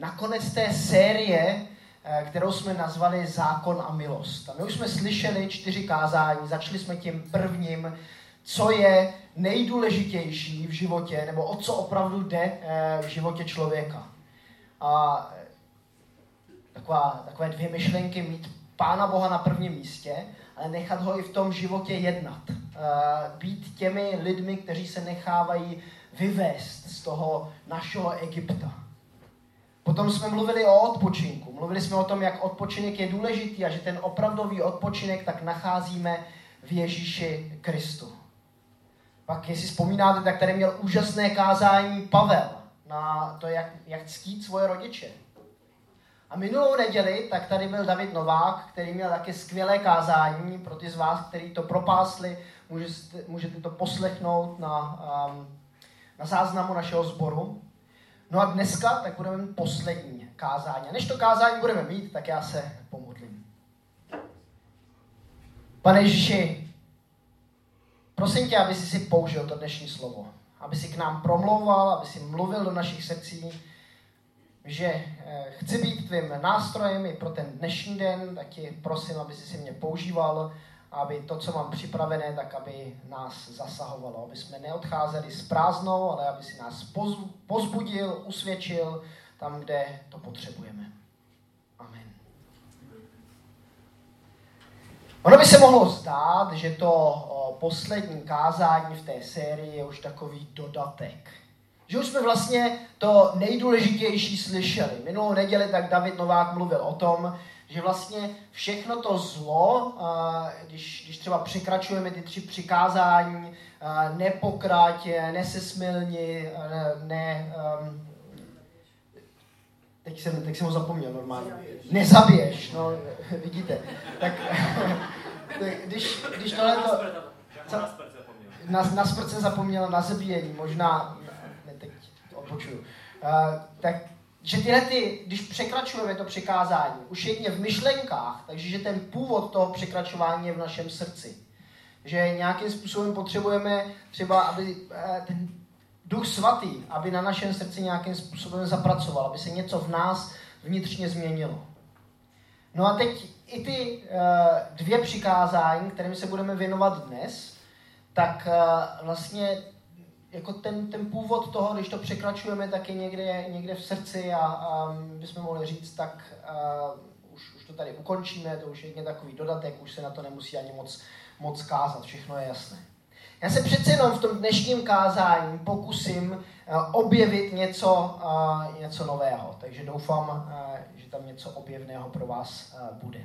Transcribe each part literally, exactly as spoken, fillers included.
nakonec té série, kterou jsme nazvali Zákon a milost. A my už jsme slyšeli čtyři kázání, začali jsme tím prvním, co je nejdůležitější v životě, nebo o co opravdu jde v životě člověka. A taková, takové dvě myšlenky, mít Pána Boha na prvním místě, ale nechat ho i v tom životě jednat. Být těmi lidmi, kteří se nechávají vyvést z toho našeho Egypta. Potom jsme mluvili o odpočinku. Mluvili jsme o tom, jak odpočinek je důležitý a že ten opravdový odpočinek tak nacházíme v Ježíši Kristu. Pak, jestli vzpomínáte, tak tady měl úžasné kázání Pavel na to, jak, jak ctít svoje rodiče. A minulou neděli, tak tady byl David Novák, který měl také skvělé kázání. Pro ty z vás, kteří to propásli, můžete, můžete to poslechnout na, na záznamu našeho sboru. No a dneska tak budeme mít poslední kázání. A než to kázání budeme mít, tak já se pomodlím. Pane Ježíši, prosím tě, aby jsi si použil to dnešní slovo. Aby jsi k nám promlouval, aby jsi mluvil do našich srdcí, že chci být tvým nástrojem i pro ten dnešní den, tak ti prosím, aby jsi si mě používal, aby to, co mám připravené, tak aby nás zasahovalo, aby jsme neodcházeli s prázdnou, ale aby si nás pozbudil, usvědčil tam, kde to potřebujeme. Amen. Ono by se mohlo zdát, že to poslední kázání v té sérii je už takový dodatek. Že už jsme vlastně to nejdůležitější slyšeli. Minulou neděli tak David Novák mluvil o tom, že vlastně všechno to zlo, když, když třeba překračujeme ty tři přikázání, nepokrať, nesesmilni, ne... Teď jsem, teď jsem ho zapomněl normálně. Nezabiješ, no vidíte. Tak, tak když, když tohleto... Na, na smrt jsem zapomněl, na zabíjení, možná... Počuju. Uh, tak, že tyhle ty, když překračujeme to přikázání, už jedně v myšlenkách, takže že ten původ toho překračování je v našem srdci. Že nějakým způsobem potřebujeme třeba, aby uh, ten Duch Svatý, aby na našem srdci nějakým způsobem zapracoval, aby se něco v nás vnitřně změnilo. No a teď i ty uh, dvě přikázání, kterým se budeme věnovat dnes, tak uh, vlastně jako ten, ten původ toho, když to překračujeme, tak je někde, někde v srdci a, a bychom mohli říct, tak a, už, už to tady ukončíme, to už je takový dodatek, už se na to nemusí ani moc, moc kázat, všechno je jasné. Já se přece jenom v tom dnešním kázání pokusím a, objevit něco, a, něco nového, takže doufám, a, že tam něco objevného pro vás a, bude.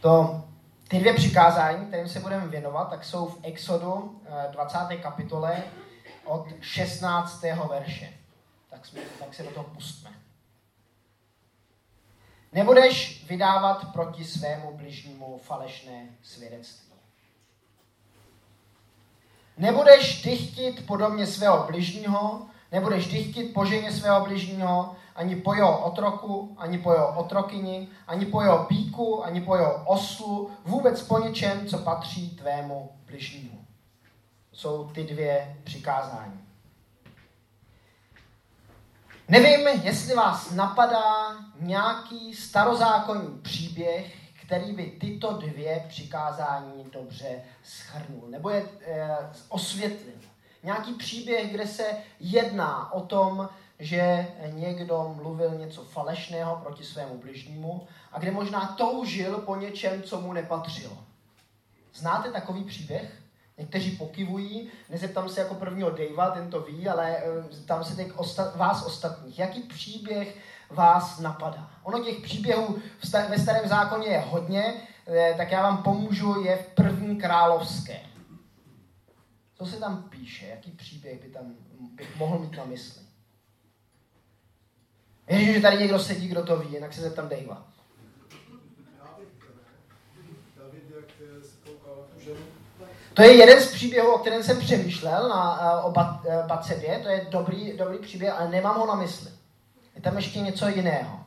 To... Ty dvě přikázání, kterým se budeme věnovat, tak jsou v Exodu dvacáté kapitole od šestnáctého verše. Tak, jsme, tak se do toho pustme. Nebudeš vydávat proti svému bližnímu falešné svědectví. Nebudeš dychtit po domě svého bližního, nebudeš dychtit po ženě svého bližního, ani po jeho otroku, ani po jeho otrokyni, ani po jeho býku, ani po jeho oslu, vůbec po něčem, co patří tvému bližnímu. Jsou ty dvě přikázání. Nevím, jestli vás napadá nějaký starozákonní příběh, který by tyto dvě přikázání dobře shrnul, nebo je eh, osvětlil. Nějaký příběh, kde se jedná o tom, že někdo mluvil něco falešného proti svému bližnímu a kde možná toužil po něčem, co mu nepatřilo. Znáte takový příběh? Někteří pokyvují, nezeptám se jako prvního Davea, ten to ví, ale zeptám se teď osta- vás ostatních. Jaký příběh vás napadá? Ono těch příběhů sta- ve Starém zákoně je hodně, tak já vám pomůžu, je v První královské. Co se tam píše? Jaký příběh by tam bych mohl mít na mysli? Věřím, že tady někdo sedí, kdo to ví, jinak se zeptám Davea. To je jeden z příběhů, o kterém jsem přemýšlel na, o Batsebě, to je dobrý, dobrý příběh, ale nemám ho na mysli. Je tam ještě něco jiného.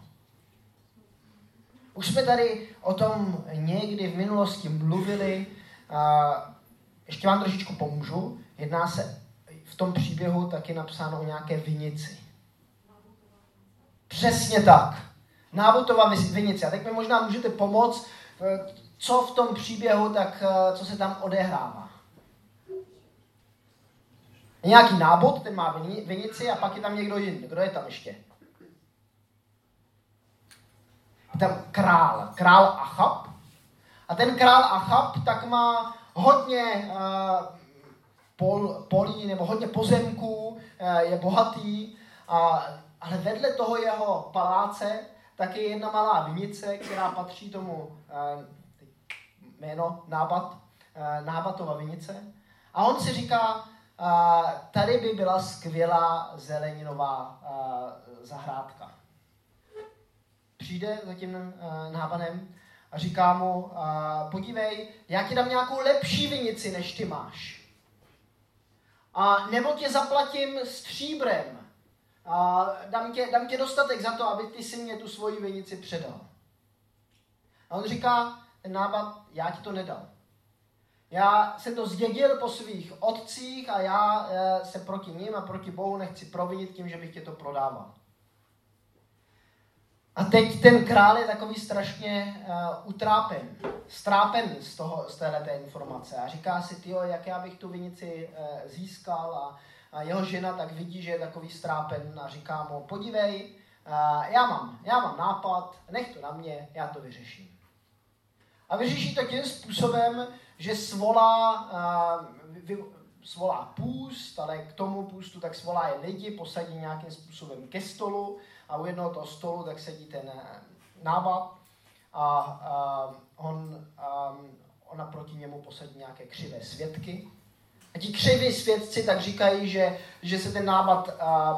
Už jsme tady o tom někdy v minulosti mluvili, a ještě vám trošičku pomůžu, jedná se v tom příběhu taky napsáno o nějaké vinici. Přesně tak. Nábotova vinice. A tak mi možná můžete pomoct, co v tom příběhu, tak co se tam odehrává. Nějaký Nábot, ten má vinici a pak je tam někdo jiný. Kdo je tam ještě? Je tam král. Král Achab. A ten král Achab tak má hodně pol, polí nebo hodně pozemků, je bohatý, a, ale vedle toho jeho paláce tak je jedna malá vinice, která patří tomu jméno Nábat, Nábatova vinice. A on si říká, tady by byla skvělá zeleninová zahrádka. Přijde za tím Nábanem a říká mu, podívej, já ti dám nějakou lepší vinici, než ty máš. A nebo tě zaplatím stříbrem. A dám tě, dám tě dostatek za to, aby ty si mě tu svoji vinici předal. A on říká, ten Nábat, já ti to nedal. Já jsem to zdědil po svých otcích a já se proti nim a proti Bohu nechci provinit tím, že bych tě to prodával. A teď ten král je takový strašně uh, utrápen, strápen z, toho, z téhleté informace. A říká si, tyjo, jak já bych tu vinici uh, získal. A, a jeho žena tak vidí, že je takový strápen a říká mu, podívej, uh, já, mám, já mám nápad, nech to na mě, já to vyřeším. A vyřeší to tím způsobem, že svolá, uh, vy, svolá půst, ale k tomu půstu tak svolá je lidi, posadí nějakým způsobem ke stolu. A u jednoho toho stolu tak sedí ten Nábat a, a on, a ona proti němu posadí nějaké křivé svědky. A ti křiví svědci tak říkají, že, že se ten Nábat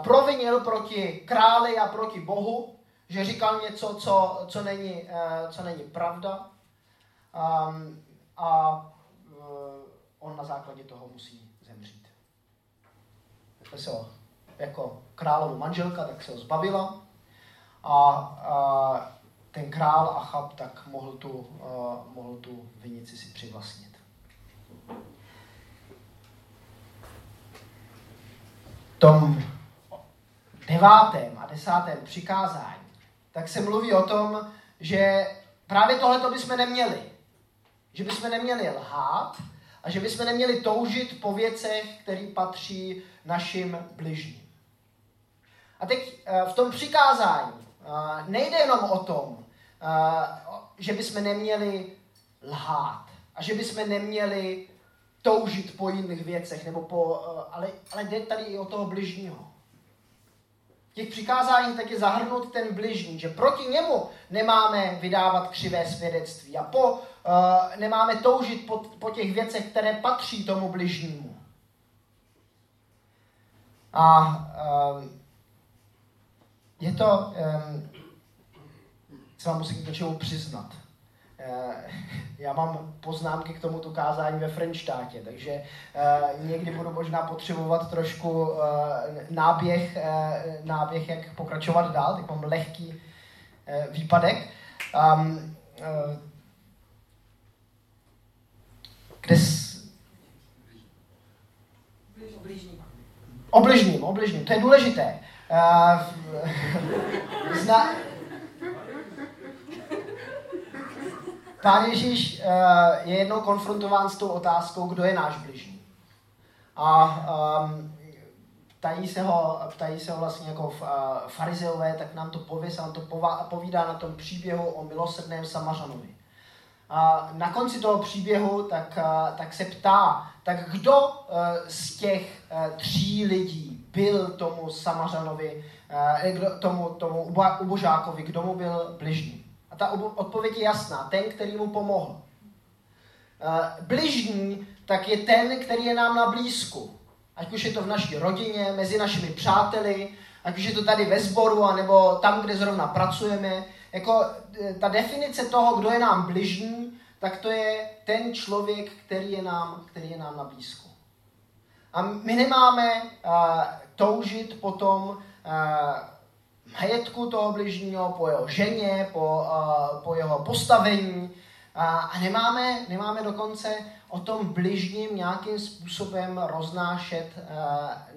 provinil proti králi a proti Bohu, že říkal něco, co, co, není, co není pravda. A, a on na základě toho musí zemřít. Veselo. Jako královou manželka, tak se ho zbavila a, a ten král Achab tak mohl tu, uh, mohl tu vinici si přivlastnit. V tom devátém a desátém přikázání tak se mluví o tom, že právě tohleto bychom neměli. Že bychom neměli lhát a že bychom neměli toužit po věcech, které patří našim bližním. A teď v tom přikázání nejde jenom o tom, že bychom neměli lhát a že bychom neměli toužit po jiných věcech, nebo po, ale, ale jde tady i o toho bližního. V těch přikázání tak je zahrnut ten bližní, že proti němu nemáme vydávat křivé svědectví a po, nemáme toužit po, po těch věcech, které patří tomu bližnímu. A je to, se vám musím k něčemu přiznat. Já mám poznámky k tomuto kázání ve Frenštátě, takže někdy budu možná potřebovat trošku náběh, náběh jak pokračovat dál, tak mám lehký výpadek. Kde O bližním, o bližním, to je důležité. Uh, zna... Pán Ježíš uh, je jednou konfrontován s tou otázkou, kdo je náš bližní. A um, ptají, se ho, ptají se ho vlastně jako uh, farizeové, tak nám to pověs, a on to pová, povídá na tom příběhu o milosrdném Samařanovi. A na konci toho příběhu tak, tak se ptá, tak kdo z těch tří lidí byl tomu Samařanovi, tomu, tomu ubožákovi, kdo mu byl bližní? A ta odpověď je jasná, ten, který mu pomohl. Bližní tak je ten, který je nám na blízku. Ať už je to v naší rodině, mezi našimi přáteli, ať už je to tady ve sboru, anebo tam, kde zrovna pracujeme. Jako ta definice toho, kdo je nám bližní, tak to je ten člověk, který je nám, který je nám na blízku. A my nemáme uh, toužit po tom uh, majetku toho bližního, po jeho ženě, po, uh, po jeho postavení uh, a nemáme, nemáme dokonce o tom bližním nějakým způsobem roznášet uh,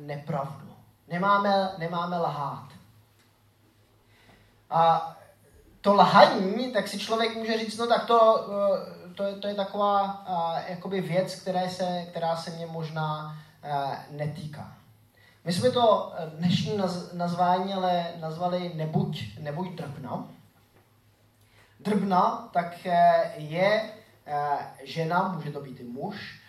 nepravdu. Nemáme, nemáme lhát. A to lhaní, tak si člověk může říct, no tak to, to, je, to je taková jakoby věc, která se, která se mě možná netýká. My jsme to dnešní nazvání ale nazvali nebuď, nebuď drbna. Drbna tak je žena, může to být i muž,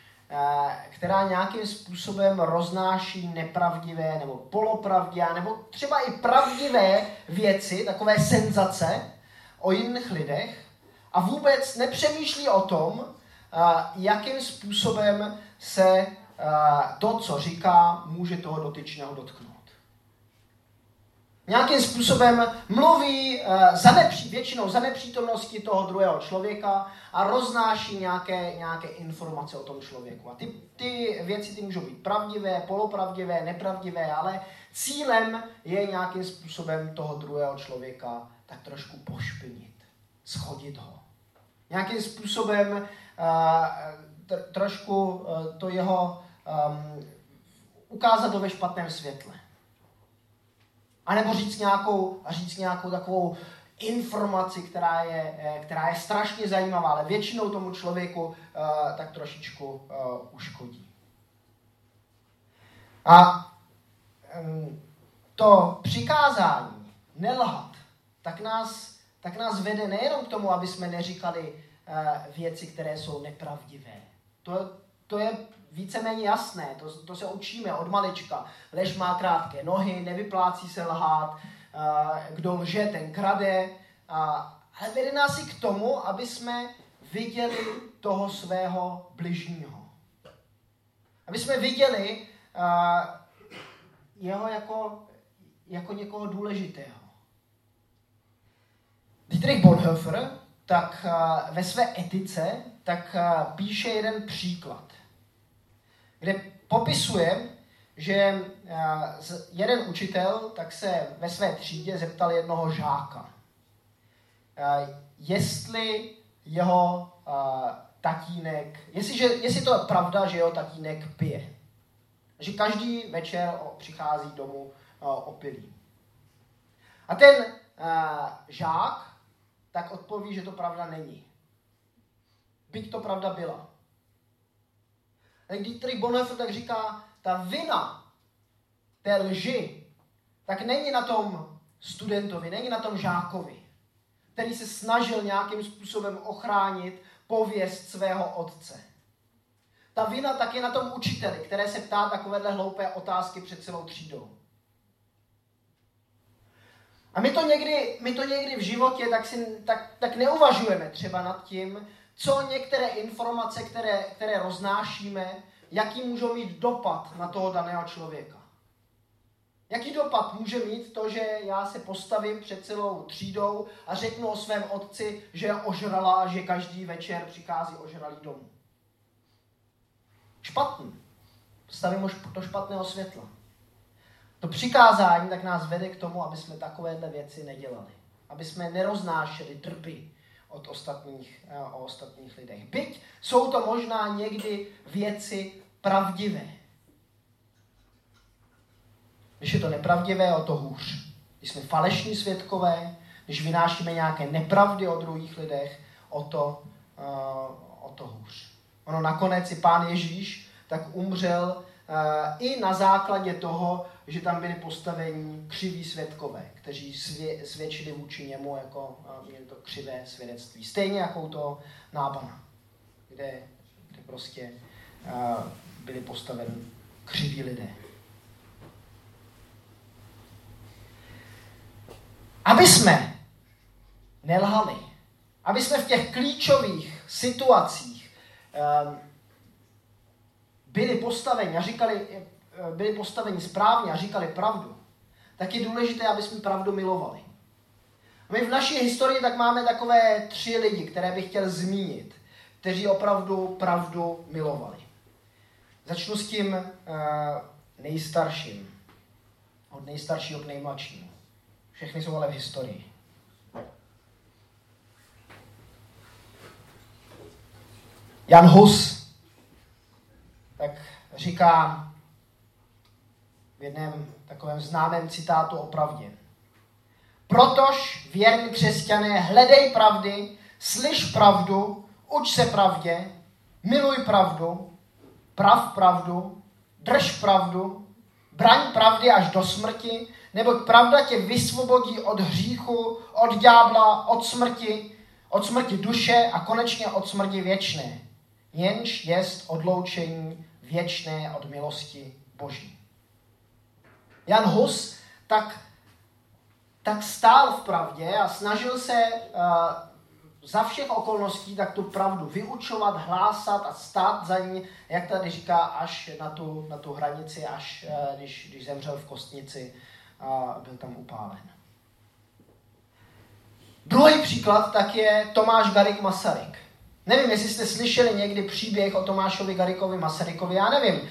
která nějakým způsobem roznáší nepravdivé nebo polopravdivé, nebo třeba i pravdivé věci, takové senzace o jiných lidech a vůbec nepřemýšlí o tom, jakým způsobem se to, co říká, může toho dotyčného dotknout. Nějakým způsobem mluví za nepří, většinou za nepřítomnosti toho druhého člověka a roznáší nějaké, nějaké informace o tom člověku. A ty, ty věci ty můžou být pravdivé, polopravdivé, nepravdivé, ale cílem je nějakým způsobem toho druhého člověka tak trošku pošpinit, shodit ho. Nějakým způsobem tr- trošku to jeho um, ukázat ho ve špatném světle. A nebo říct nějakou, říct nějakou takovou informaci, která je, která je strašně zajímavá, ale většinou tomu člověku uh, tak trošičku uh, uškodí. A um, to přikázání nelhat, tak nás, tak nás vede nejenom k tomu, aby jsme neříkali uh, věci, které jsou nepravdivé. To, to je... víceméně jasné, to, to se učíme od malička. Lež má krátké nohy, nevyplácí se lhát, kdo lže, ten krade. Ale vede nás i k tomu, aby jsme viděli toho svého bližního. Aby jsme viděli jeho jako, jako někoho důležitého. Dietrich Bonhoeffer tak ve své etice tak píše jeden příklad, kde popisuje, že jeden učitel tak se ve své třídě zeptal jednoho žáka, jestli jeho tatínek, jestliže, jestli to je pravda, že jeho tatínek pije. Že každý večer přichází domů opilý. A ten žák tak odpoví, že to pravda není. Byť to pravda byla. Dietrich Bonhoeffer tak říká, ta vina té lži, tak není na tom studentovi, není na tom žákovi, který se snažil nějakým způsobem ochránit pověst svého otce. Ta vina tak je na tom učiteli, které se ptá takovéhle hloupé otázky před celou třídou. A my to někdy, my to někdy v životě tak, si, tak, tak neuvažujeme třeba nad tím, co některé informace, které, které roznášíme, jaký můžou mít dopad na toho daného člověka. Jaký dopad může mít to, že já se postavím před celou třídou a řeknu o svém otci, že je ožralá a že každý večer přichází ožralý domů. Špatný. Stavím ho do špatného světla. To přikázání tak nás vede k tomu, aby jsme takovéhle věci nedělali. Aby jsme neroznášeli drby od ostatních, o ostatních lidech. Byť jsou to možná někdy věci pravdivé. Když je to nepravdivé, o to hůř. Když jsme falešní svědkové, když vynášíme nějaké nepravdy o druhých lidech, o to, o to hůř. Ono nakonec i Pán Ježíš tak umřel i na základě toho, že tam byli postavení křiví svědkové, kteří svě, svědčili vůči němu jako měli to křivé svědectví. Stejně jako toho Nábana, kde, kde prostě uh, byli postaveni křiví lidé. Aby jsme nelhali, aby jsme v těch klíčových situacích um, byli postaveni a říkali... byli postaveni správně a říkali pravdu, tak je důležité, aby jsme pravdu milovali. My v naší historii tak máme takové tři lidi, které bych chtěl zmínit, kteří opravdu pravdu milovali. Začnu s tím uh, nejstarším. Od nejstaršího k nejmladšímu. Všechny jsou ale v historii. Jan Hus tak říká v jednom takovém známém citátu o pravdě. Protož, věrní křesťané, hledej pravdy, slyš pravdu, uč se pravdě, miluj pravdu, prav pravdu, drž pravdu, braň pravdy až do smrti, neboť pravda tě vysvobodí od hříchu, od ďábla, od smrti, od smrti duše a konečně od smrti věčné, jenž jest odloučení věčné od milosti Boží. Jan Hus tak, tak stál v pravdě a snažil se uh, za všech okolností tak tu pravdu vyučovat, hlásat a stát za ní, jak tady říká, až na tu, na tu hranici, až uh, když, když zemřel v kostnici a byl tam upálen. Druhý příklad tak je Tomáš Garrigue Masaryk. Nevím, jestli jste slyšeli někdy příběh o Tomášovi Garrigueovi Masarykovi, já nevím.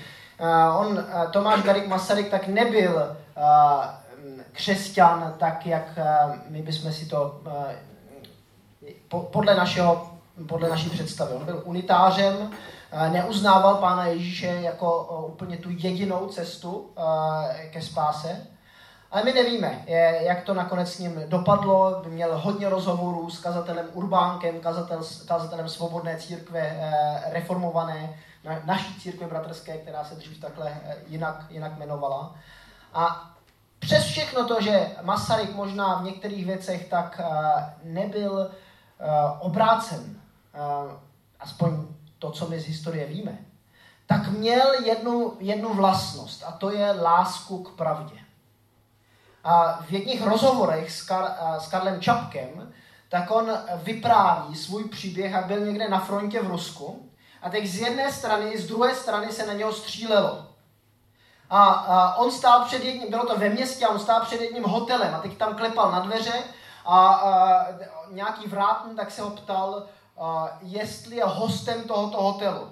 On, Tomáš Garrigue Masaryk tak nebyl křesťan, tak jak my bychom si to podle, našeho, podle naší představy. On byl unitářem, neuznával Pána Ježíše jako úplně tu jedinou cestu ke spáse. Ale my nevíme, jak to nakonec s ním dopadlo. Měl hodně rozhovorů s kazatelem Urbánkem, kazatel, kazatelem Svobodné církve, reformované, naší církve bratrské, která se dřív takhle jinak, jinak jmenovala. A přes všechno to, že Masaryk možná v některých věcech tak nebyl obrácen, aspoň to, co my z historie víme, tak měl jednu, jednu vlastnost, a to je lásku k pravdě. A v jedných rozhovorech s, Kar, s Karlem Čapkem, tak on vypráví svůj příběh a byl někde na frontě v Rusku. A teď z jedné strany, z druhé strany se na něho střílelo. A, a on stál před jedním, bylo to ve městě, a on stál před jedním hotelem. A teď tam klepal na dveře a, a nějaký vrátný tak se ho ptal, a, jestli je hostem tohoto hotelu.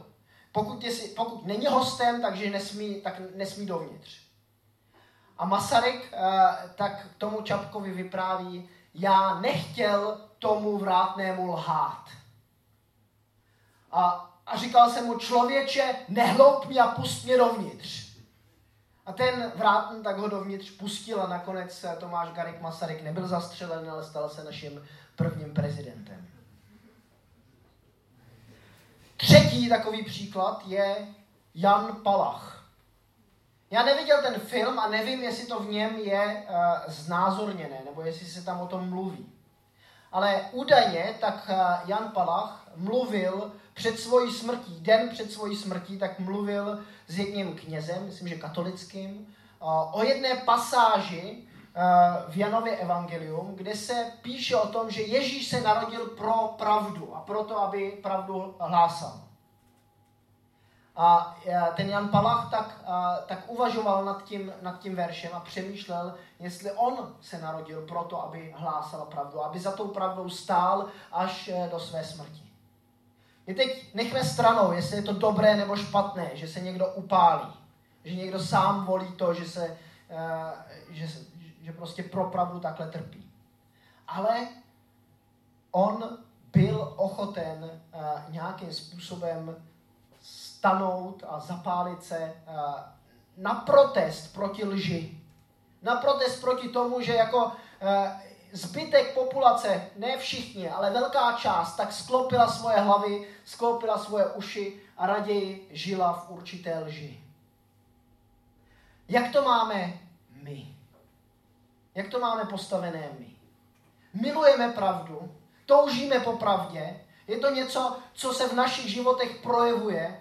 Pokud, je, pokud není hostem, takže nesmí, tak nesmí dovnitř. A Masaryk tak tomu Čapkovi vypráví, já nechtěl tomu vrátnému lhát. A, a říkal jsem mu, člověče, nehloup mě a pust mě dovnitř. A ten vrátný tak ho dovnitř pustil a nakonec Tomáš Garrigue Masaryk nebyl zastřelen, ale stal se naším prvním prezidentem. Třetí takový příklad je Jan Palach. Já neviděl ten film a nevím, jestli to v něm je uh, znázorněné, nebo jestli se tam o tom mluví. Ale údajně tak uh, Jan Palach mluvil před svojí smrtí, den před svojí smrtí, tak mluvil s jedním knězem, myslím, že katolickým, uh, o jedné pasáži uh, v Janově evangelium, kde se píše o tom, že Ježíš se narodil pro pravdu a proto, aby pravdu hlásal. A ten Jan Palach tak, tak uvažoval nad tím, nad tím veršem a přemýšlel, jestli on se narodil proto, aby hlásal pravdu, aby za tou pravdou stál až do své smrti. My teď nechme stranou, jestli je to dobré nebo špatné, že se někdo upálí, že někdo sám volí to, že, se, že, že prostě pro pravdu takhle trpí. Ale on byl ochoten nějakým způsobem stanout a zapálit se na protest proti lži. Na protest proti tomu, že jako zbytek populace, ne všichni, ale velká část, tak sklopila svoje hlavy, sklopila svoje uši a raději žila v určité lži. Jak to máme my? Jak to máme postavené my? Milujeme pravdu, toužíme po pravdě, je to něco, co se v našich životech projevuje,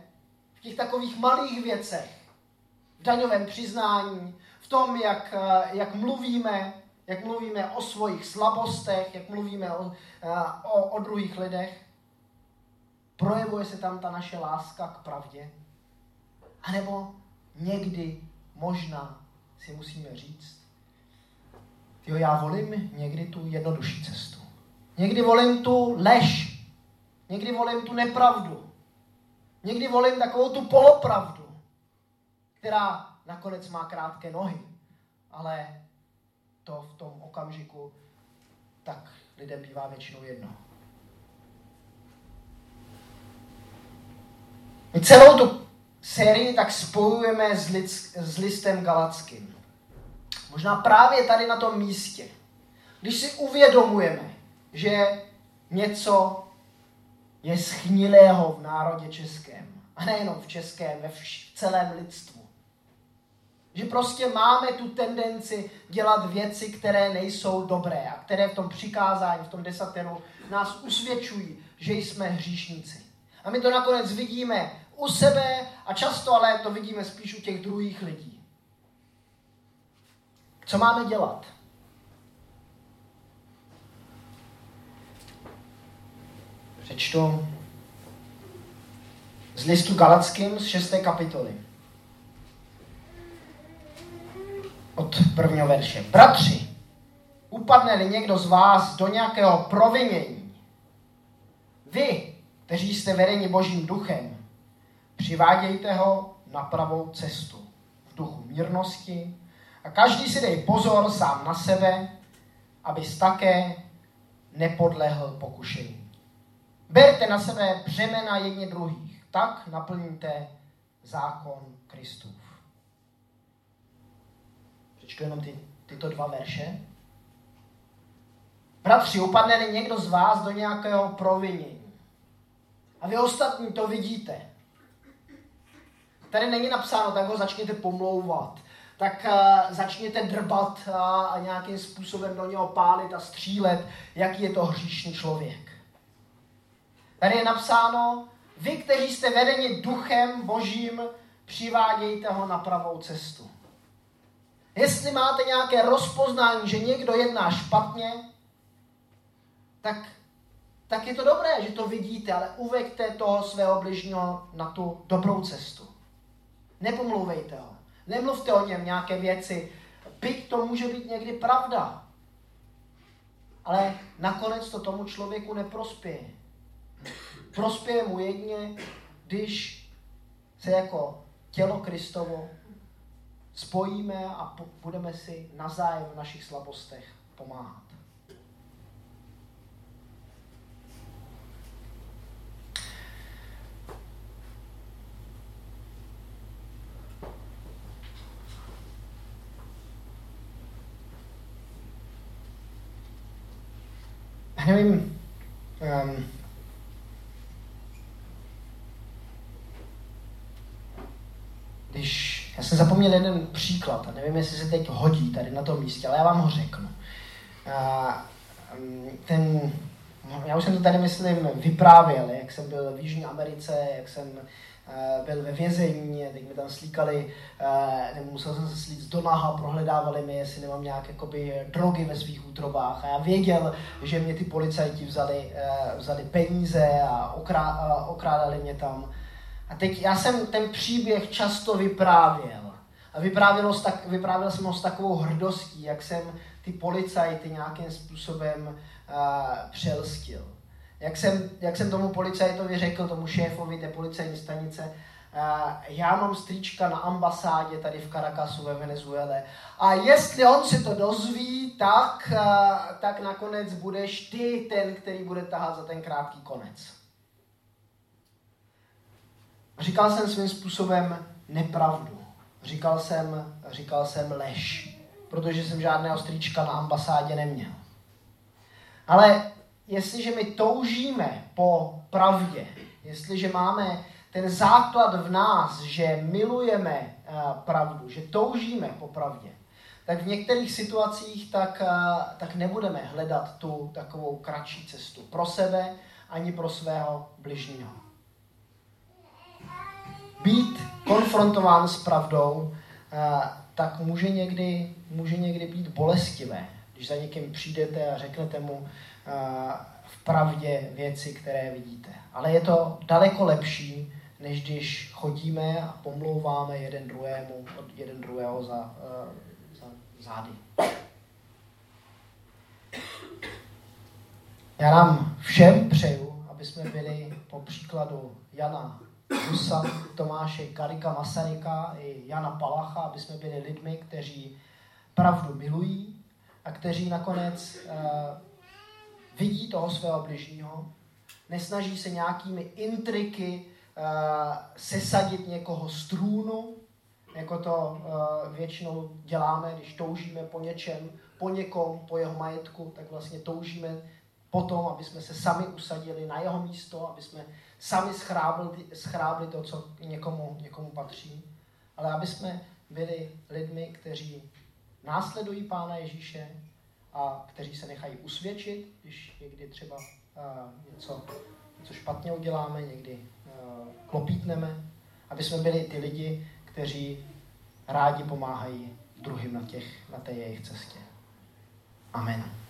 v těch takových malých věcech, v daňovém přiznání, v tom, jak, jak mluvíme, jak mluvíme o svých slabostech, jak mluvíme o, o, o druhých lidech. Projevuje se tam ta naše láska k pravdě. A nebo někdy možná si musíme říct, jo, já volím někdy tu jednodušší cestu. Někdy volím tu lež. Někdy volím tu nepravdu. Někdy volím takovou tu polopravdu, která nakonec má krátké nohy. Ale to v tom okamžiku tak lidem bývá většinou jedno. My celou tu sérii tak spojujeme s, list, s listem Galatským. Možná právě tady na tom místě. Když si uvědomujeme, že něco je schnilého v národě českém, a nejenom v českém, ve vš- celém lidstvu, že prostě máme tu tendenci dělat věci, které nejsou dobré a které v tom přikázání, v tom desateru nás usvědčují, že jsme hříšníci. A my to nakonec vidíme u sebe a často ale to vidíme spíš u těch druhých lidí. Co máme dělat? Přečtu z listu Galatským z šesté kapitoly. Od prvního verše. Bratři, upadne-li někdo z vás do nějakého provinění, vy, kteří jste vedeni Božím duchem, přivádějte ho na pravou cestu v duchu mírnosti a každý si dej pozor sám na sebe, abys také nepodlehl pokušení. Berte na sebe břemena jedni druhých, tak naplníte zákon Kristův. Přečtu jenom ty, tyto dva verše. Bratři, upadne-li někdo z vás do nějakého provinění a vy ostatní to vidíte, tady není napsáno, tak ho začněte pomlouvat, tak uh, začněte drbat uh, a nějakým způsobem do něho pálit a střílet, jaký je to hříšný člověk. Tady je napsáno, vy, kteří jste vedeni duchem Božím, přivádějte ho na pravou cestu. Jestli máte nějaké rozpoznání, že někdo jedná špatně, tak, tak je to dobré, že to vidíte, ale uveďte toho svého bližního na tu dobrou cestu. Nepomlouvejte ho. Nemluvte o něm nějaké věci. Byť to může být někdy pravda. Ale nakonec to tomu člověku neprospěje. Prospěje mu jedině, když se jako tělo Kristovo spojíme a budeme si navzájem v našich slabostech pomáhat. Nevím, um, když, já jsem zapomněl jeden příklad a nevím, jestli se teď hodí tady na tom místě, ale já vám ho řeknu. Uh, ten, já už jsem to tady, myslím, vyprávěl, jak jsem byl v Jižní Americe, jak jsem uh, byl ve vězení, teď mi tam slíkali, uh, nebo musel jsem se slít do naha, prohledávali mi, jestli nemám nějaké drogy ve svých útrobách. A já věděl, že mě ty policajti vzali, uh, vzali peníze a okrá, uh, okrádali mě tam. A teď já jsem ten příběh často vyprávěl. A vyprávěl, tak, vyprávěl jsem ho s takovou hrdostí, jak jsem ty policajty nějakým způsobem uh, přelstil. Jak jsem, jak jsem tomu policajtovi řekl, tomu šéfovi té policajní stanice, uh, já mám strýčka na ambasádě tady v Caracasu ve Venezuele a jestli on se to dozví, tak, uh, tak nakonec budeš ty ten, který bude tahat za ten krátký konec. Říkal jsem svým způsobem nepravdu. Říkal jsem, říkal jsem lež, protože jsem žádného strýčka na ambasádě neměl. Ale jestliže my toužíme po pravdě, jestliže máme ten základ v nás, že milujeme pravdu, že toužíme po pravdě, tak v některých situacích tak, tak nebudeme hledat tu takovou kratší cestu pro sebe ani pro svého bližního. Být konfrontován s pravdou, tak může někdy, může někdy být bolestivé, když za někým přijdete a řeknete mu v pravdě věci, které vidíte. Ale je to daleko lepší, než když chodíme a pomlouváme jeden druhému, jeden druhého za, za zády. Já nám všem přeju, aby jsme byli po příkladu Jana Husa, Tomáše Garrigue Masaryka i Jana Palacha, aby jsme byli lidmi, kteří pravdu milují a kteří nakonec uh, vidí toho svého bližního, nesnaží se nějakými intriky uh, sesadit někoho z trůnu, jako to většinou děláme, když toužíme po něčem, po někom, po jeho majetku, tak vlastně toužíme potom, aby jsme se sami usadili na jeho místo, aby jsme sami schrábli, schrábli to, co někomu, někomu patří. Ale aby jsme byli lidmi, kteří následují Pána Ježíše a kteří se nechají usvědčit, když někdy třeba uh, něco, něco špatně uděláme, někdy uh, klopítneme. Aby jsme byli ty lidi, kteří rádi pomáhají druhým na, těch, na té jejich cestě. Amen.